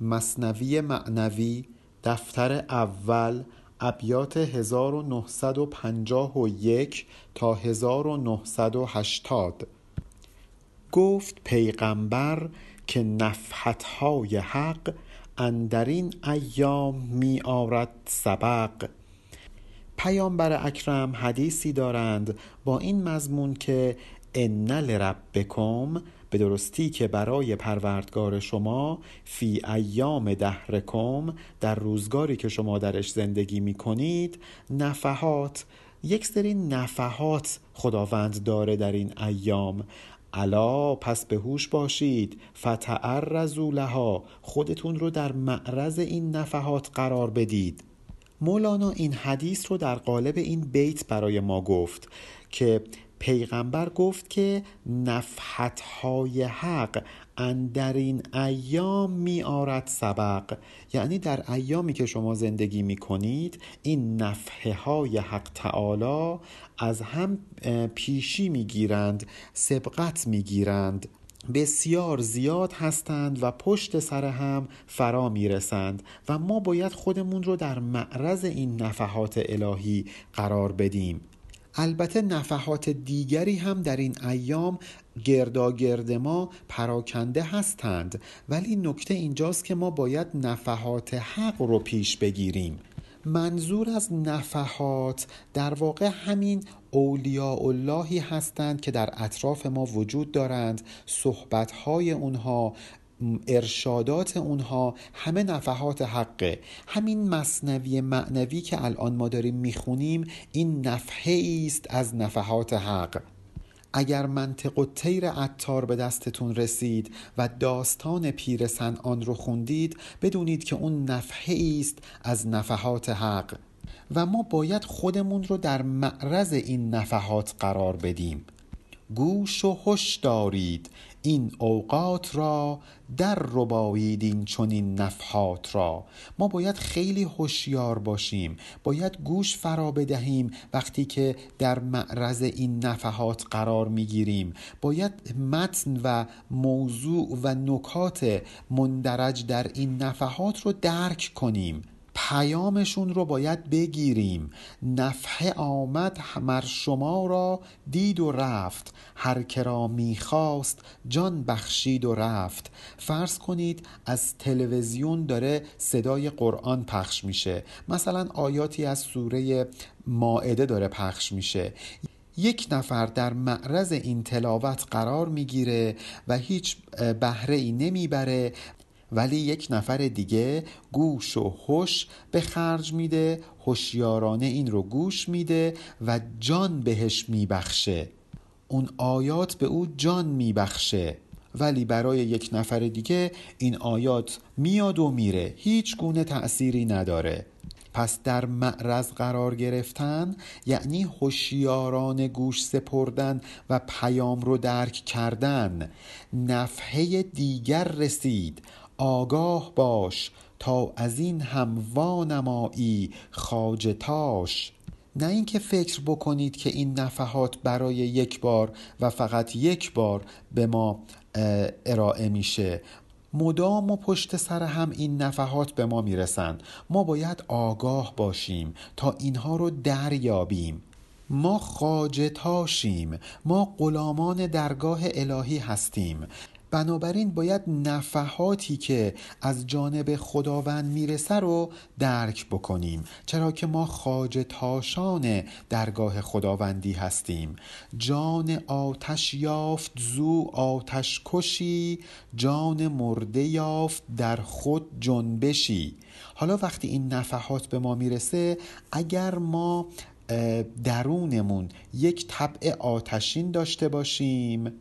مثنوی معنوی دفتر اول ابیات 1951 تا 1980 گفت پیغمبر که نفحت‌های حق اندرین ایام می آرد سبق. پیامبر اکرم حدیثی دارند با این مضمون که ان لربکم، به درستی که برای پروردگار شما، فی ایام دهرکم، در روزگاری که شما درش زندگی می کنید، نفحات، یک سری نفحات خداوند داره در این ایام. الا پس به هوش باشید، فتعرضوا لها، خودتون رو در معرض این نفحات قرار بدید. مولانا این حدیث رو در قالب این بیت برای ما گفت که پیغمبر گفت که نفحت‌های حق اندر این ایام می آرد سبق، یعنی در ایامی که شما زندگی می کنید این نفحه‌های حق تعالی از هم پیشی می گیرند، سبقت می گیرند، بسیار زیاد هستند و پشت سر هم فرا می رسند و ما باید خودمون رو در معرض این نفحات الهی قرار بدیم. البته نفحات دیگری هم در این ایام گرداگرد ما پراکنده هستند، ولی نکته اینجاست که ما باید نفحات حق رو پیش بگیریم. منظور از نفحات در واقع همین اولیاء اللهی هستند که در اطراف ما وجود دارند. صحبت‌های اونها، ارشادات اونها، همه نفحات حقه. همین مثنوی معنوی که الان ما داریم میخونیم این نفحه است از نفحات حق. اگر منطق الطیر عطار به دستتون رسید و داستان پیر صنعان رو خوندید، بدونید که اون نفحه است از نفحات حق و ما باید خودمون رو در معرض این نفحات قرار بدیم. گوش و هوش دارید این اوقات را، در ربایید این چنین نفحات را. ما باید خیلی هوشیار باشیم، باید گوش فرا بدهیم وقتی که در معرض این نفحات قرار میگیریم. باید متن و موضوع و نکات مندرج در این نفحات رو درک کنیم، پیامشون رو باید بگیریم. نفحه آمد مر شما را، دید و رفت، هر که را میخواست جان بخشید و رفت. فرض کنید از تلویزیون داره صدای قرآن پخش میشه، مثلا آیاتی از سوره مائده داره پخش میشه، یک نفر در معرض این تلاوت قرار میگیره و هیچ بهره‌ای نمیبره، ولی یک نفر دیگه گوش و هوش به خرج میده، هوشیارانه این رو گوش میده و جان بهش میبخشه. اون آیات به او جان میبخشه، ولی برای یک نفر دیگه این آیات میاد و میره، هیچ گونه تأثیری نداره. پس در معرض قرار گرفتن یعنی هوشیارانه گوش سپردن و پیام رو درک کردن. نفحه دیگر رسید، آگاه باش، تا از این هم وانمایی خواجه تاش. نه اینکه فکر بکنید که این نفحات برای یک بار و فقط یک بار به ما ارائه میشه، مدام و پشت سر هم این نفحات به ما میرسن. ما باید آگاه باشیم تا اینها رو دریابیم. ما خواجه تاشیم، ما غلامان درگاه الهی هستیم، بنابراین باید نفحاتی که از جانب خداوند میرسه رو درک بکنیم، چرا که ما خواجه تاشان درگاه خداوندی هستیم. جان آتش یافت زو آتش کشی، جان مرده یافت در خود جنبشی. حالا وقتی این نفحات به ما میرسه، اگر ما درونمون یک طبع آتشین داشته باشیم،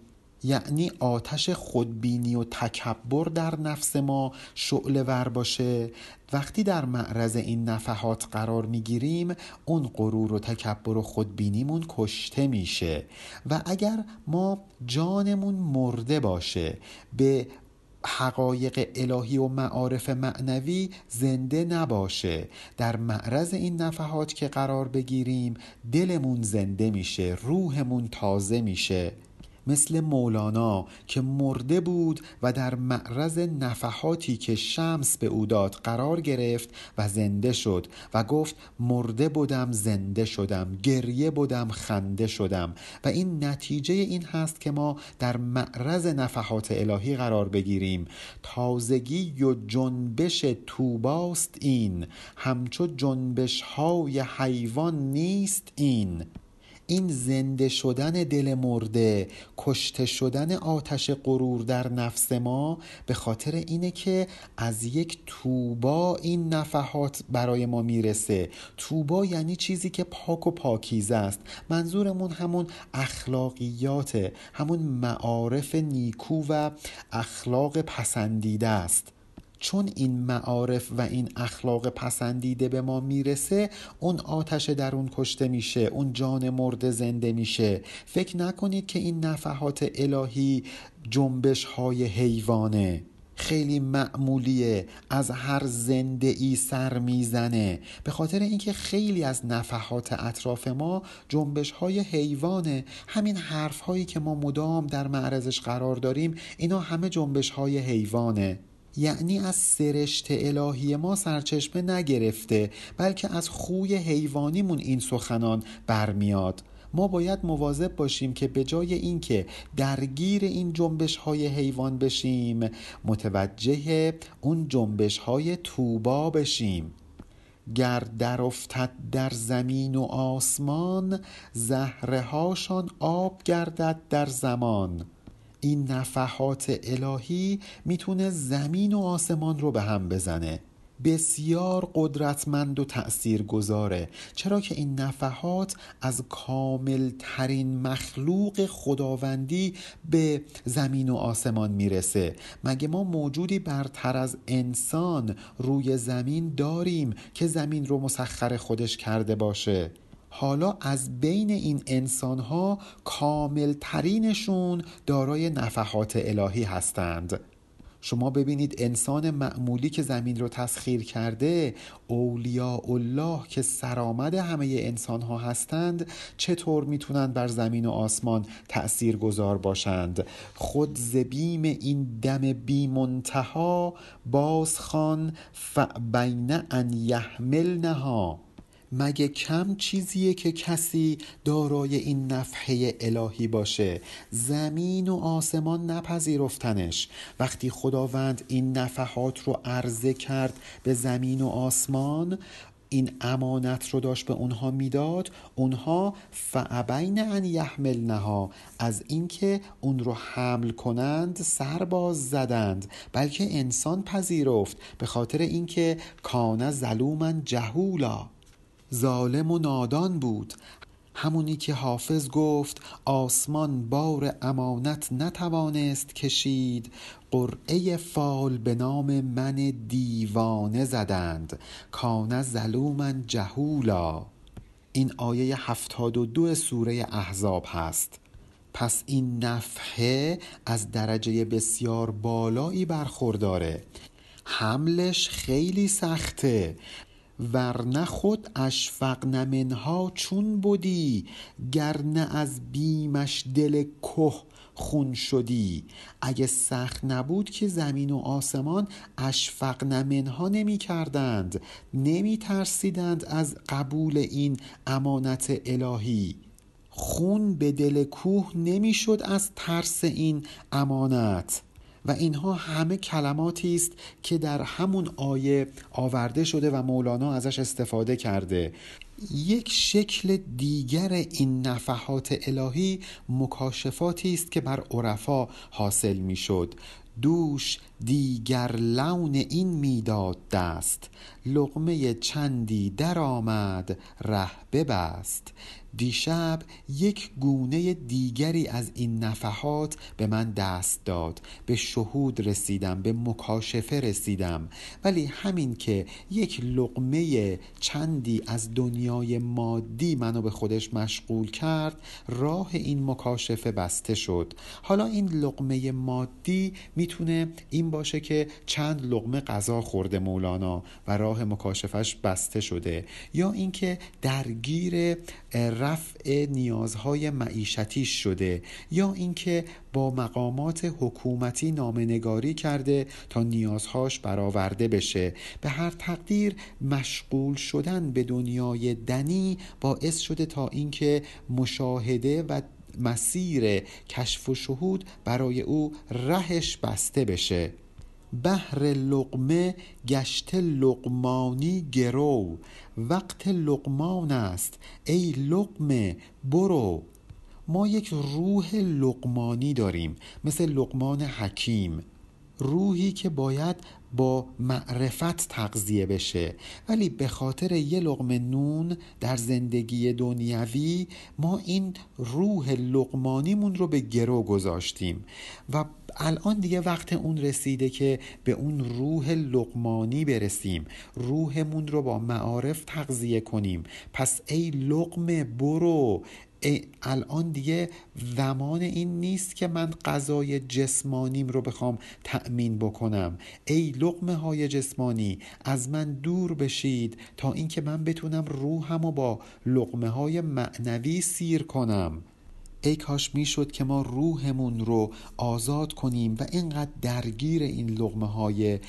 یعنی آتش خودبینی و تکبر در نفس ما شعله ور باشه، وقتی در معرض این نفحات قرار میگیریم اون غرور و تکبر و خودبینیمون کشته میشه. و اگر ما جانمون مرده باشه، به حقایق الهی و معارف معنوی زنده نباشه، در معرض این نفحات که قرار بگیریم دلمون زنده میشه، روحمون تازه میشه مثل مولانا که مرده بود و در معرض نفحاتی که شمس به او داد قرار گرفت و زنده شد و گفت مرده بودم زنده شدم، گریه بودم خنده شدم. و این نتیجه این هست که ما در معرض نفحات الهی قرار بگیریم. تازگی و جنبش طوباست این، همچو جنبش های حیوان نیست این. این زنده شدن دل مرده، کشته شدن آتش غرور در نفس ما به خاطر اینه که از یک توبا این نفحات برای ما میرسه. توبا یعنی چیزی که پاک و پاکیزه است. منظورمون همون اخلاقیاته، همون معارف نیکو و اخلاق پسندیده است. چون این معارف و این اخلاق پسندیده به ما میرسه، اون آتش درون کشته میشه، اون جان مرده زنده میشه. فکر نکنید که این نفحات الهی جنبش های حیوانه، خیلی معمولیه، از هر زنده ای سر میزنه، به خاطر اینکه خیلی از نفحات اطراف ما جنبش های حیوانه. همین حرف هایی که ما مدام در معرضش قرار داریم، اینا همه جنبش های حیوانه، یعنی از سرشت الهی ما سرچشمه نگرفته، بلکه از خوی حیوانیمون این سخنان برمیاد. ما باید مواظب باشیم که به جای اینکه درگیر این جنبش‌های حیوان بشیم، متوجه اون جنبش‌های طوبا بشیم. گر در افتد در زمین و آسمان، زهرهاشان آب گردد در زمان. این نفحات الهی میتونه زمین و آسمان رو به هم بزنه. بسیار قدرتمند و تأثیرگذاره، چرا که این نفحات از کامل ترین مخلوق خداوندی به زمین و آسمان میرسه. مگه ما موجودی برتر از انسان روی زمین داریم که زمین رو مسخر خودش کرده باشه؟ حالا از بین این انسان‌ها کامل ترینشون دارای نفحات الهی هستند. شما ببینید انسان معمولی که زمین رو تسخیر کرده، اولیاء الله که سرآمد همه انسان‌ها هستند، چطور میتونن بر زمین و آسمان تأثیر گذار باشند؟ خود ز بیم این دم بی منتها، باز خوان فبین ان یحملنها. مگه کم چیزیه که کسی دارای این نفحه الهی باشه؟ زمین و آسمان نپذیرفتنش. وقتی خداوند این نفحات رو عرضه کرد به زمین و آسمان، این امانت رو داشت به اونها میداد، اونها فابین ان یحملنها، از اینکه اون رو حمل کنند سرباز زدند، بلکه انسان پذیرفت، به خاطر اینکه کان ظلوما جهولا، ظالم و نادان بود. همونی که حافظ گفت آسمان بار امانت نتوانست کشید، قرعه فال به نام من دیوانه زدند، کان ظلوما جهولا. این آیه 72 سوره احزاب هست. پس این نفحه از درجه بسیار بالایی برخورداره، حملش خیلی سخته. ورنه خود اشفقن منها چون بودی، گرنه از بیمش دل که خون شدی. اگه سخت نبود که زمین و آسمان اشفقن منها نمی کردند، نمی ترسیدند از قبول این امانت الهی. خون به دل کوه نمی شد از ترس این امانت. و اینها همه کلماتی است که در همون آیه آورده شده و مولانا ازش استفاده کرده. یک شکل دیگر این نفحات الهی مکاشفاتی است که بر عرفا حاصل میشد. دوش دیگر لون این میداد دست، لقمه چندی در آمد ره ببست. دیشب یک گونه دیگری از این نفحات به من دست داد، به شهود رسیدم، به مکاشفه رسیدم. ولی همین که یک لقمه چندی از دنیای مادی منو به خودش مشغول کرد، راه این مکاشفه بسته شد. حالا این لقمه مادی میتونه این باشه که چند لقمه غذا خورده مولانا و راه مکاشفهش بسته شده، یا اینکه درگیر رفع نیازهای معیشتیش شده یا اینکه با مقامات حکومتی نامه‌نگاری کرده تا نیازهاش برآورده بشه. به هر تقدیر مشغول شدن به دنیای دنی باعث شده تا اینکه مشاهده و مسیر کشف و شهود برای او رهش بسته بشه. بحر لقمه گشته لقمانی گرو، وقت لقمان است ای لقمه برو. ما یک روح لقمانی داریم، مثل لقمان حکیم، روحی که باید با معرفت تغذیه بشه، ولی به خاطر یه لقمه نون در زندگی دنیوی ما این روح لقمانیمون رو به گرو گذاشتیم و الان دیگه وقت اون رسیده که به اون روح لقمانی برسیم، روحمون رو با معارف تغذیه کنیم. پس ای لقمه برو، الان دیگه زمان این نیست که من غذای جسمانیم رو بخوام تأمین بکنم. ای لقمه های جسمانی از من دور بشید تا اینکه من بتونم روحم رو با لقمه های معنوی سیر کنم. ای کاش میشد که ما روحمون رو آزاد کنیم و اینقدر درگیر این لقمه های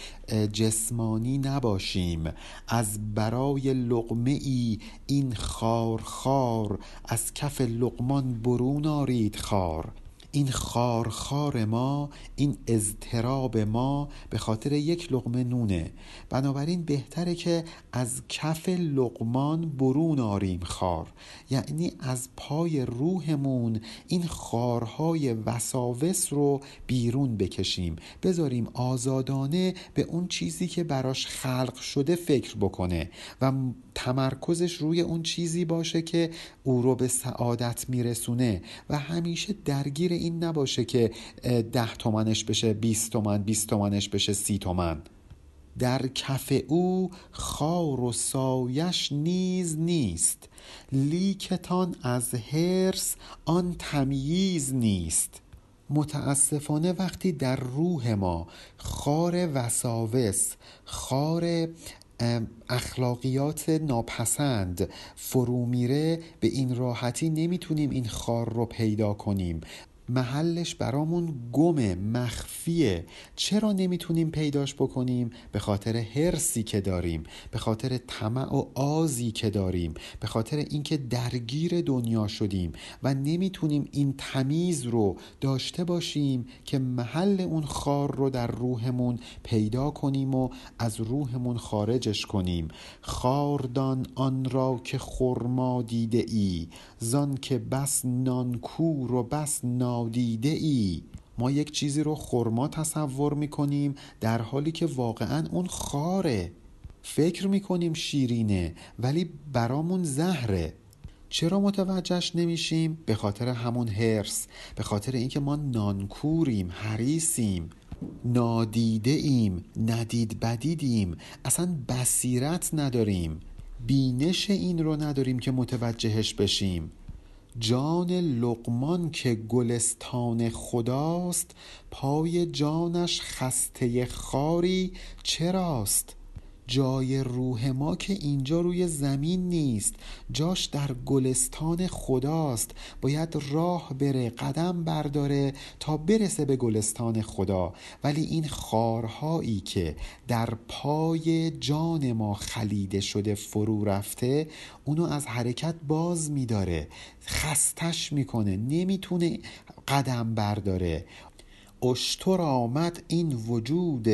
جسمانی نباشیم. از برای لقمه ای این خار خار، از کف لقمان برون آرید خار. این خارخار ما، این اضطراب ما به خاطر یک لقمه نونه، بنابراین بهتره که از کف لقمان برون آریم خار، یعنی از پای روحمون این خارهای وساوس رو بیرون بکشیم، بذاریم آزادانه به اون چیزی که براش خلق شده فکر بکنه و تمرکزش روی اون چیزی باشه که او رو به سعادت میرسونه و همیشه درگیر این نباشه که 10 تومنش بشه 20 تومن، 20 تومنش بشه 30 تومن. در کف او خار و سایش نیز نیست، لیکتان از حرص آن تمییز نیست. متاسفانه وقتی در روح ما خار وساوس، خار اخلاقیات ناپسند فرو میره، به این راحتی نمیتونیم این خار رو پیدا کنیم، محلش برامون گمه، مخفیه. چرا نمیتونیم پیداش بکنیم؟ به خاطر حرصی که داریم، به خاطر طمع و آزی که داریم، به خاطر اینکه درگیر دنیا شدیم و نمیتونیم این تمیز رو داشته باشیم که محل اون خار رو در روحمون پیدا کنیم و از روحمون خارجش کنیم. خاردان آن را که خرما دیده ای، زان که بس نانکور و بس نادیده ای. ما یک چیزی رو خرما تصور میکنیم در حالی که واقعا اون خاره. فکر میکنیم شیرینه ولی برامون زهره. چرا متوجهش نمیشیم؟ به خاطر همون حرص، به خاطر اینکه ما نانکوریم، حریصیم، نادیده ایم، ندید بدیدیم، اصلا بصیرت نداریم، بینش این رو نداریم که متوجهش بشیم. جان لقمان که گلستان خداست، پای جانش خسته خاری چراست. جای روح ما که اینجا روی زمین نیست، جاش در گلستان خداست. باید راه بره، قدم برداره تا برسه به گلستان خدا. ولی این خارهایی که در پای جان ما خلیده شده فرو رفته، اونو از حرکت باز می‌داره، خستش می‌کنه، نمی‌تونه قدم برداره. اشتر آمد این وجود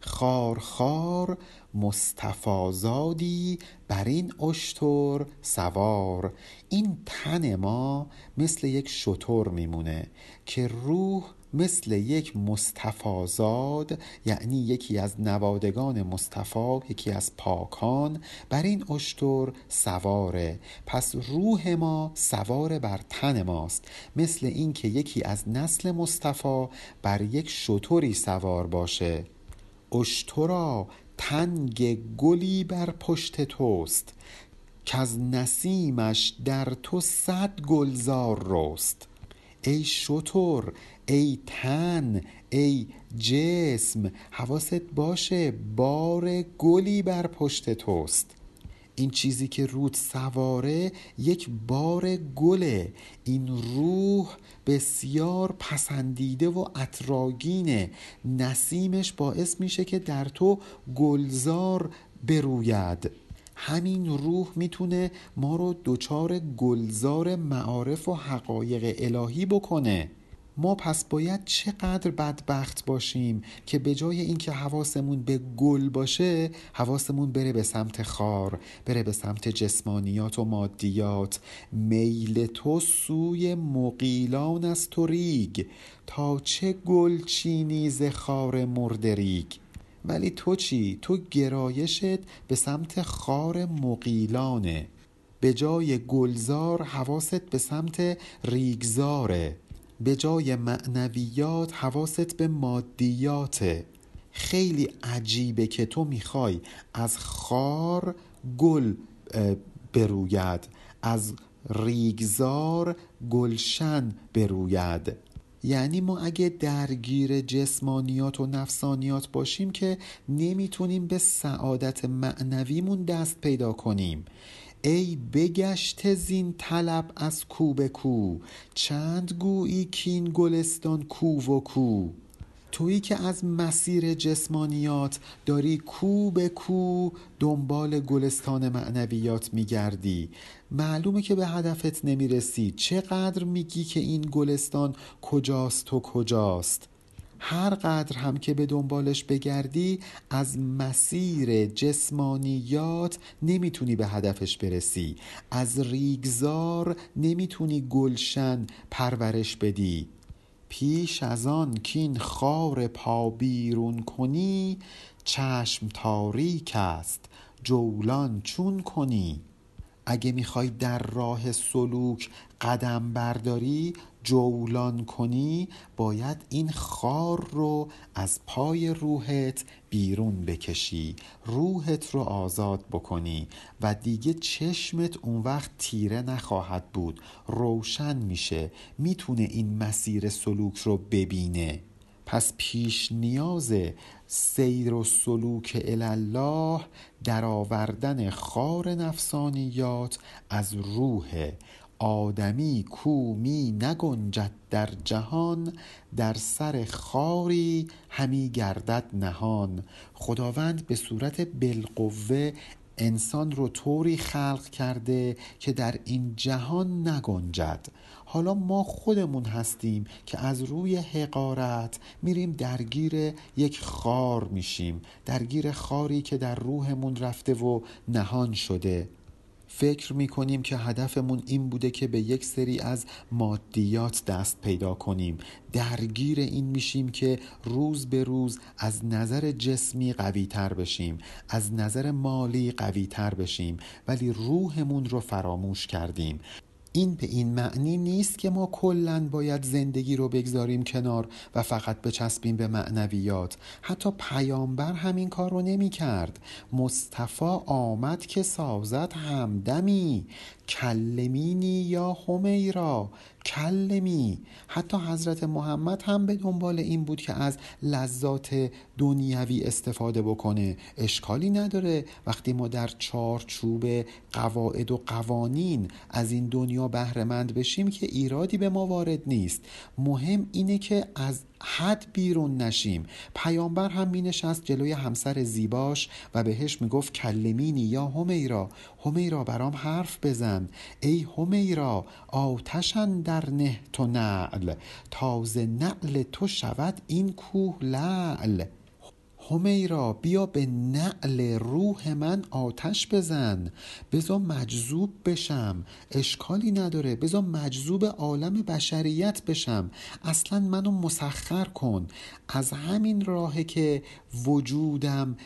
خارخار، مصطفی زادی بر این اشتر سوار. این تن ما مثل یک شتر میمونه که روح مثل یک مصطفی زاد، یعنی یکی از نوادگان مصطفی، یکی از پاکان، بر این اشتر سواره. پس روح ما سوار بر تن ماست، مثل این که یکی از نسل مصطفی بر یک شتری سوار باشه. اشترا تنگ گلی بر پشت توست، که از نسیمش در تو 100 گلزار رست. ای شتر، ای تن، ای جسم، حواست باشه بار گلی بر پشت توست. این چیزی که رود سواره یک بار گله، این روح بسیار پسندیده و عطرآگینه، نسیمش باعث میشه که در تو گلزار بروید. همین روح میتونه ما رو دوچار گلزار معارف و حقایق الهی بکنه. ما پس باید چقدر بدبخت باشیم که به جای اینکه حواسمون به گل باشه، حواسمون بره به سمت خار، بره به سمت جسمانیات و مادیات. میل تو سوی مقیلان از تو ریگ، تا چه گل چینی ز خار مرده ریگ. ولی تو چی؟ تو گرایشت به سمت خار مقیلانه، به جای گلزار حواست به سمت ریگزاره، به جای معنویات حواست به مادیاته. خیلی عجیبه که تو میخوای از خار گل بروید، از ریگزار گلشن بروید. یعنی ما اگه درگیر جسمانیات و نفسانیات باشیم که نمیتونیم به سعادت معنویمون دست پیدا کنیم. ای بگشت زین طلب از کو به کو، چند گویی کین گلستان کو و کو. تویی که از مسیر جسمانیات داری کو به کو دنبال گلستان معنویات میگردی، معلومه که به هدفت نمیرسی. چقدر میگی که این گلستان کجاست و کجاست؟ هر قدر هم که به دنبالش بگردی از مسیر جسمانیات نمیتونی به هدفش برسی، از ریگزار نمیتونی گلشن پرورش بدی. پیش از آن کین خار پا بیرون کنی، چشم تاریک است جولان چون کنی. اگه میخوای در راه سلوک قدم برداری، جولان کنی، باید این خار رو از پای روحت بیرون بکشی، روحت رو آزاد بکنی و دیگه چشمت اون وقت تیره نخواهد بود، روشن میشه، میتونه این مسیر سلوک رو ببینه. پس پیش نیاز سیر و سلوک الالله در آوردن خار نفسانیات از روح آدمی کومی نگنجد در جهان، در سر خاری همی گردد نهان. خداوند به صورت بالقوه انسان رو طوری خلق کرده که در این جهان نگنجد. حالا ما خودمون هستیم که از روی حقارت میریم درگیر یک خار میشیم، درگیر خاری که در روحمون رفته و نهان شده. فکر میکنیم که هدفمون این بوده که به یک سری از مادیات دست پیدا کنیم، درگیر این میشیم که روز به روز از نظر جسمی قوی تر بشیم، از نظر مالی قوی تر بشیم، ولی روحمون رو فراموش کردیم. این به این معنی نیست که ما کلن باید زندگی رو بگذاریم کنار و فقط بچسبیم به معنویات. حتی پیامبر همین کار رو نمی کرد. مصطفی آمد که سازد همدمی، کلمینی یا همیرا کلمی. حتی حضرت محمد هم به دنبال این بود که از لذات دنیوی استفاده بکنه. اشکالی نداره وقتی ما در چارچوب قواعد و قوانین از این دنیا بهره مند بشیم، که ایرادی به ما وارد نیست. مهم اینه که از حد بیرون نشیم. پیامبر هم می نشست جلوی همسر زیباش و بهش می گفت کلمینی یا همیرا، همیرا برام حرف بزن، ای همیرا آتشن در نه تو نعل، تازه نعل تو شود این کوه لعل. همیرا بیا به نعل روح من آتش بزن، بذار مجذوب بشم، اشکالی نداره، بذار مجذوب عالم بشریت بشم، اصلا منو مسخر کن. از همین راهه که وجودم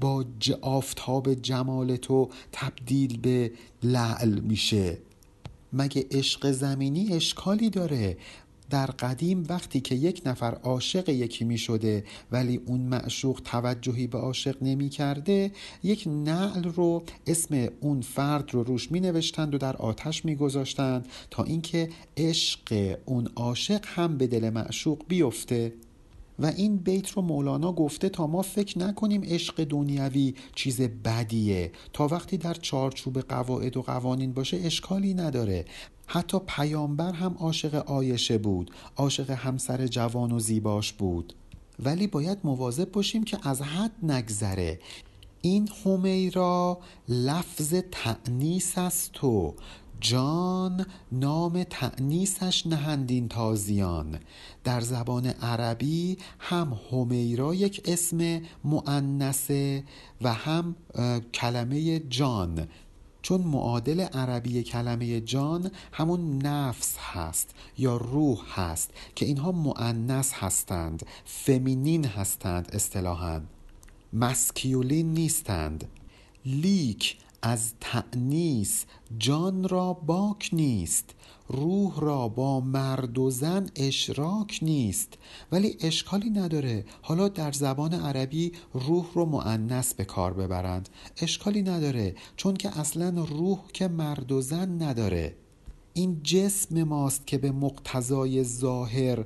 با آفتاب جمال تو تبدیل به لعل میشه. مگه عشق زمینی اشکالی داره؟ در قدیم وقتی که یک نفر عاشق یکی می شده ولی اون معشوق توجهی به عاشق نمی کرده، یک نعل رو اسم اون فرد رو روش می نوشتند و در آتش می گذاشتند تا اینکه عشق اون عاشق هم به دل معشوق بیفته. و این بیت رو مولانا گفته تا ما فکر نکنیم عشق دنیوی چیز بدیه. تا وقتی در چارچوب قواعد و قوانین باشه اشکالی نداره. حتی پیامبر هم عاشق عایشه بود، عاشق همسر جوان و زیباش بود، ولی باید مواظب باشیم که از حد نگذره. این حمیرا لفظ تأنیس است و جان نام تأنیسش نهندین تازیان. در زبان عربی هم حمیرا یک اسم مؤنثه و هم کلمه جان، چون معادل عربی کلمه جان همون نفس هست یا روح هست که اینها مؤنث هستند، فمینین هستند، اصطلاحاً مسکیولین نیستند. لیک از تأنیس جان را باک نیست، روح را با مرد و زن اشراک نیست، ولی اشکالی نداره حالا در زبان عربی روح رو مؤنث به کار ببرند، اشکالی نداره، چون که اصلا روح که مرد و زن نداره. این جسم ماست که به مقتضای ظاهر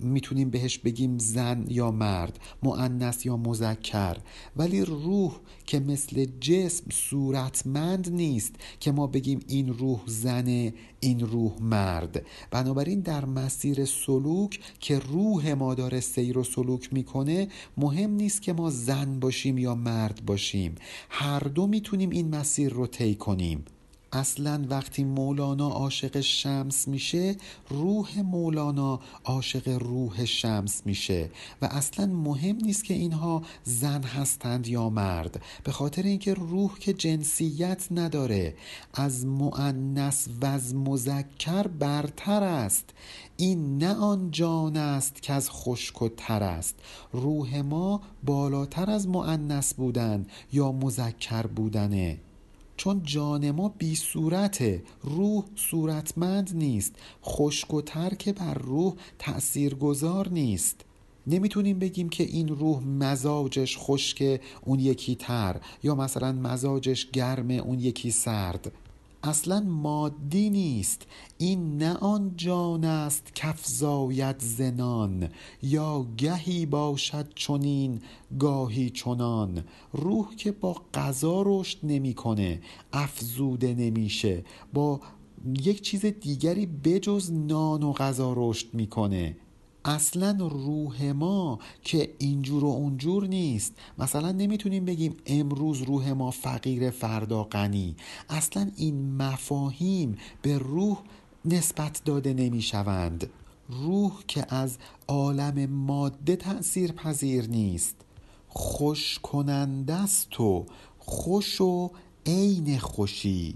میتونیم بهش بگیم زن یا مرد، مؤنث یا مذکر، ولی روح که مثل جسم صورتمند نیست که ما بگیم این روح زنه این روح مرد. بنابراین در مسیر سلوک که روح ما داره سیر و سلوک میکنه، مهم نیست که ما زن باشیم یا مرد باشیم، هر دو میتونیم این مسیر رو طی کنیم. اصلا وقتی مولانا عاشق شمس میشه، روح مولانا عاشق روح شمس میشه و اصلا مهم نیست که اینها زن هستند یا مرد، به خاطر اینکه روح که جنسیت نداره، از مؤنث و از مذکر برتر است. این نه آن جان است که از خشک و تر است. روح ما بالاتر از مؤنث بودن یا مذکر بودنه، چون جان ما بی صورته، روح صورتمند نیست، خشک و تر که بر روح تأثیرگذار نیست. نمیتونیم بگیم که این روح مزاجش خشک اون یکی تر یا مثلا مزاجش گرم اون یکی سرد، اصلا مادی نیست. این نه آن جان است کفزاید زنان، یا گهی باشد چنین گاهی چنان. روح که با غذا رشد نمی کنه، افزوده نمیشه، با یک چیز دیگری بجز نان و غذا رشد میکنه. اصلا روح ما که اینجور و اونجور نیست، مثلا نمیتونیم بگیم امروز روح ما فقیر فردا غنی، اصلا این مفاهیم به روح نسبت داده نمیشوند. روح که از عالم ماده تأثیر پذیر نیست، خوش کننده است و خوش و عین خوشی،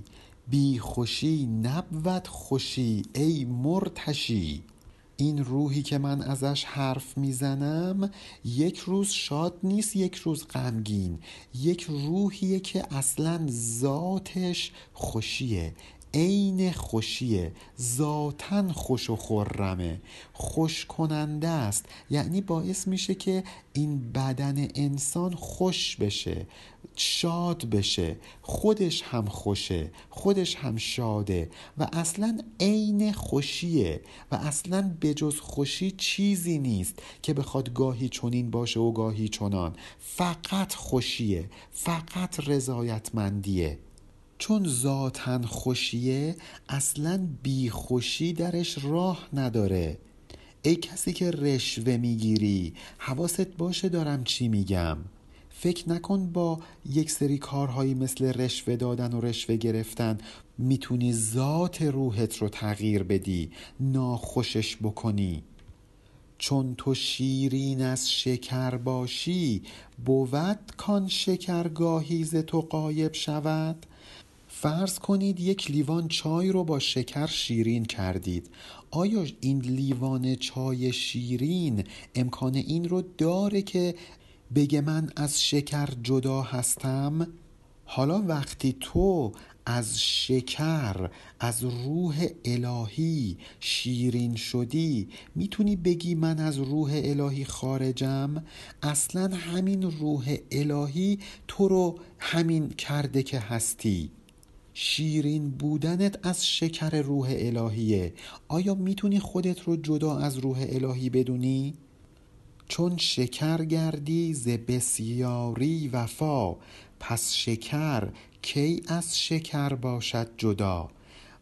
بی خوشی نبود خوشی ای مرتشی. این روحی که من ازش حرف میزنم، یک روز شاد نیست یک روز غمگین، یک روحیه که اصلا ذاتش خوشیه، عین خوشیه، ذاتاً خوش و خرمه، خوش کننده است، یعنی باعث میشه که این بدن انسان خوش بشه، شاد بشه، خودش هم خوشه، خودش هم شاده و اصلاً عین خوشیه و اصلاً بجز خوشی چیزی نیست که بخواد گاهی چنین باشه و گاهی چنان، فقط خوشیه، فقط رضایتمندیه. چون ذاتن خوشیه، اصلا بی خوشی درش راه نداره. ای کسی که رشوه میگیری، حواست باشه دارم چی میگم. فکر نکن با یک سری کارهایی مثل رشوه دادن و رشوه گرفتن میتونی ذات روحت رو تغییر بدی، ناخوشش بکنی. چون تو شیرین از شکر باشی، بود کان شکرگاهی ز تو غایب شود. فرض کنید یک لیوان چای رو با شکر شیرین کردید، آیا این لیوان چای شیرین امکان این رو داره که بگه من از شکر جدا هستم؟ حالا وقتی تو از شکر، از روح الهی شیرین شدی، میتونی بگی من از روح الهی خارجم؟ اصلا همین روح الهی تو رو همین کرده که هستی. شیرین بودنت از شکر روح الهیه. آیا میتونی خودت رو جدا از روح الهی بدونی؟ چون شکر گردی ز بسیاری وفا، پس شکر کی از شکر باشد جدا.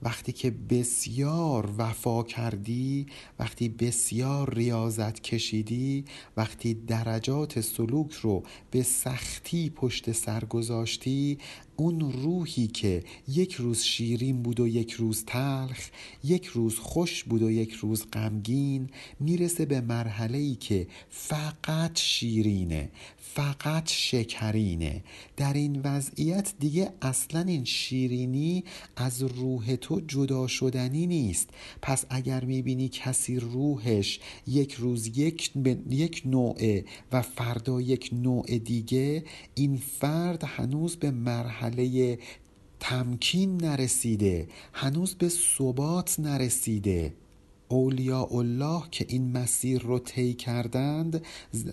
وقتی که بسیار وفا کردی، وقتی بسیار ریاضت کشیدی، وقتی درجات سلوک رو به سختی پشت سر گذاشتی، اون روحی که یک روز شیرین بود و یک روز تلخ، یک روز خوش بود و یک روز غمگین، میرسه به مرحله‌ای که فقط شیرینه، فقط شکرینه. در این وضعیت دیگه اصلا این شیرینی از روح تو جدا شدنی نیست. پس اگر میبینی کسی روحش یک روز یک نوعه و فردا یک نوع دیگه، این فرد هنوز به مرحله تمکین نرسیده، هنوز به ثبات نرسیده. اولیاء الله که این مسیر رو طی کردند،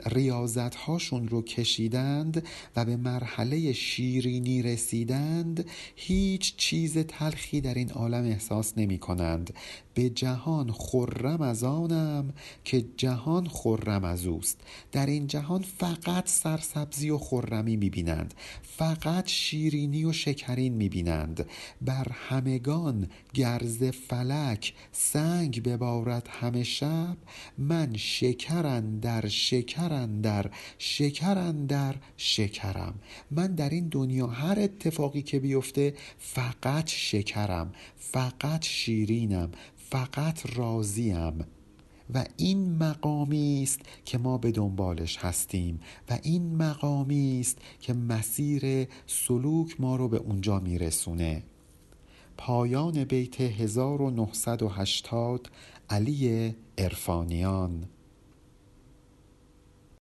ریاضت‌هاشون رو کشیدند و به مرحله شیرینی رسیدند، هیچ چیز تلخی در این عالم احساس نمی کنند. به جهان خرم از آنم که جهان خرم از اوست. در این جهان فقط سرسبزی و خرمی می بینند، فقط شیرینی و شکرین می بینند. بر همگان گرز فلک سنگ ببارد همه شب، من شکر اندر شکرم. من در این دنیا هر اتفاقی که بیفته فقط شکرم، فقط شیرینم، فقط راضیم. و این مقامی است که ما به دنبالش هستیم و این مقامی است که مسیر سلوک ما رو به اونجا میرسونه. پایان بیت 1980 علی عرفانیان.